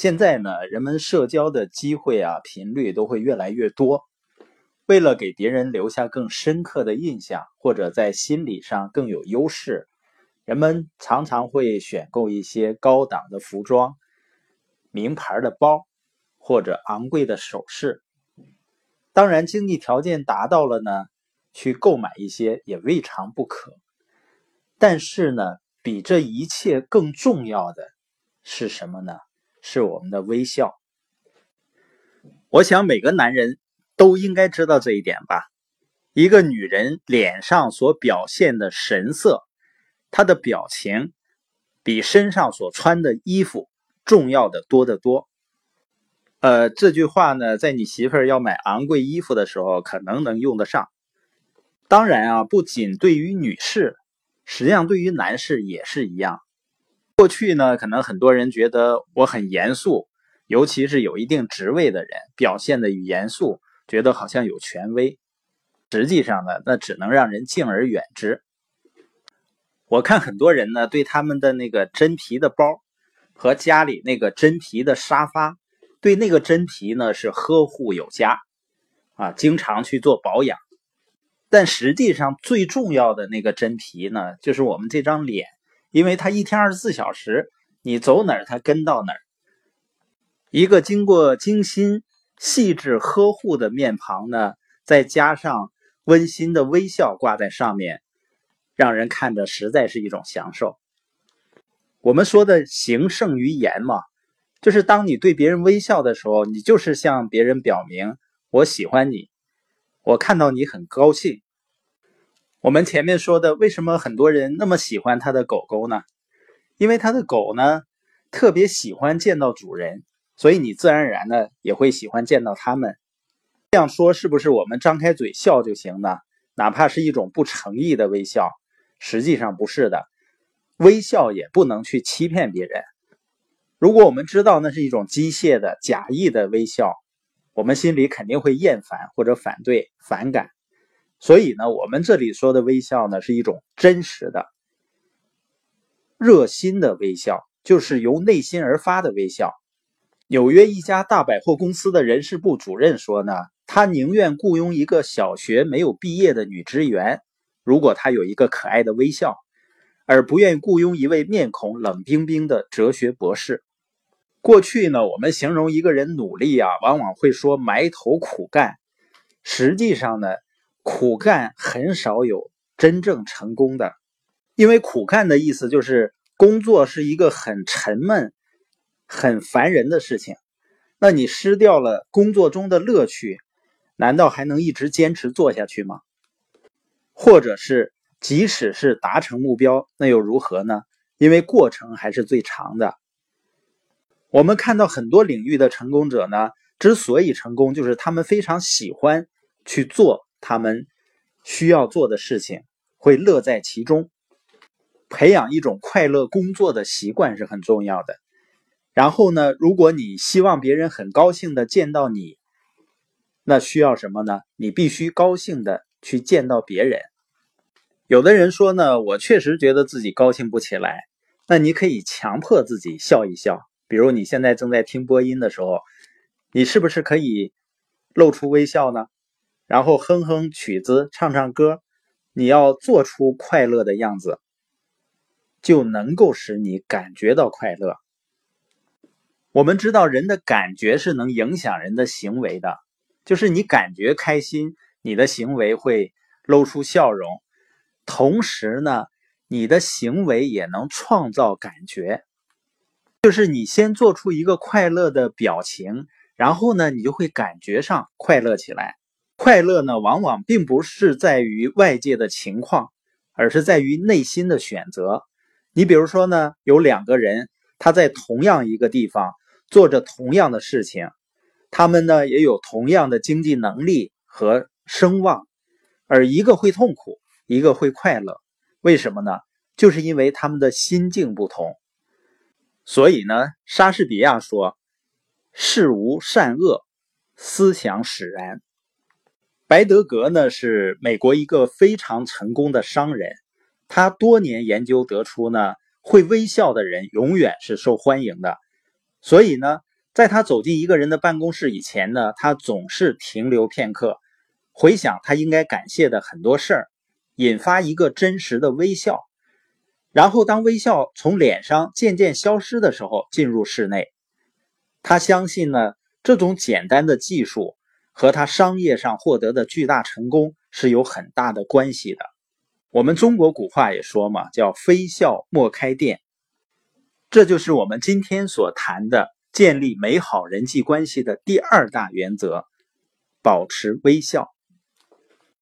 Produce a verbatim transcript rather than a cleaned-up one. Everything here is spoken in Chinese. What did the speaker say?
现在呢，人们社交的机会啊，频率都会越来越多。为了给别人留下更深刻的印象，或者在心理上更有优势，人们常常会选购一些高档的服装、名牌的包或者昂贵的首饰。当然，经济条件达到了呢，去购买一些也未尝不可。但是呢，比这一切更重要的是什么呢？是我们的微笑。我想每个男人都应该知道这一点吧。一个女人脸上所表现的神色，她的表情，比身上所穿的衣服重要的多得多。呃，这句话呢，在你媳妇儿要买昂贵衣服的时候，可能能用得上。当然啊，不仅对于女士，实际上对于男士也是一样。过去呢，可能很多人觉得我很严肃，尤其是有一定职位的人，表现的严肃，觉得好像有权威。实际上呢，那只能让人敬而远之。我看很多人呢，对他们的那个真皮的包和家里那个真皮的沙发，对那个真皮呢是呵护有加啊，经常去做保养。但实际上最重要的那个真皮呢，就是我们这张脸。因为它一天二十四小时，你走哪儿它跟到哪儿。一个经过精心细致呵护的面庞呢，再加上温馨的微笑挂在上面，让人看着实在是一种享受。我们说的行胜于言嘛，就是当你对别人微笑的时候，你就是向别人表明我喜欢你，我看到你很高兴。我们前面说的，为什么很多人那么喜欢他的狗狗呢？因为他的狗呢，特别喜欢见到主人，所以你自然而然的也会喜欢见到他们。这样说是不是我们张开嘴笑就行呢？哪怕是一种不诚意的微笑，实际上不是的。微笑也不能去欺骗别人。如果我们知道那是一种机械的、假意的微笑，我们心里肯定会厌烦或者反对、反感。所以呢，我们这里说的微笑呢，是一种真实的、热心的微笑，就是由内心而发的微笑。纽约一家大百货公司的人事部主任说呢，他宁愿雇佣一个小学没有毕业的女职员，如果她有一个可爱的微笑，而不愿雇佣一位面孔冷冰冰的哲学博士。过去呢，我们形容一个人努力啊，往往会说埋头苦干。实际上呢，苦干很少有真正成功的，因为苦干的意思就是工作是一个很沉闷、很烦人的事情。那你失掉了工作中的乐趣，难道还能一直坚持做下去吗？或者是即使是达成目标，那又如何呢？因为过程还是最长的。我们看到很多领域的成功者呢，之所以成功，就是他们非常喜欢去做他们需要做的事情，会乐在其中。培养一种快乐工作的习惯是很重要的。然后呢，如果你希望别人很高兴的见到你，那需要什么呢？你必须高兴的去见到别人。有的人说呢，我确实觉得自己高兴不起来，那你可以强迫自己笑一笑。比如你现在正在听播音的时候，你是不是可以露出微笑呢？然后哼哼曲子，唱唱歌，你要做出快乐的样子，就能够使你感觉到快乐。我们知道人的感觉是能影响人的行为的，就是你感觉开心，你的行为会露出笑容，同时呢，你的行为也能创造感觉，就是你先做出一个快乐的表情，然后呢，你就会感觉上快乐起来。快乐呢，往往并不是在于外界的情况，而是在于内心的选择。你比如说呢，有两个人，他在同样一个地方做着同样的事情，他们呢也有同样的经济能力和声望，而一个会痛苦，一个会快乐。为什么呢？就是因为他们的心境不同。所以呢，莎士比亚说，世无善恶，思想使然。白德格呢，是美国一个非常成功的商人，他多年研究得出呢，会微笑的人永远是受欢迎的。所以呢，在他走进一个人的办公室以前呢，他总是停留片刻，回想他应该感谢的很多事儿，引发一个真实的微笑。然后当微笑从脸上渐渐消失的时候，进入室内。他相信呢，这种简单的技术和他商业上获得的巨大成功是有很大的关系的。我们中国古话也说嘛，叫非笑莫开店。这就是我们今天所谈的建立美好人际关系的第二大原则，保持微笑。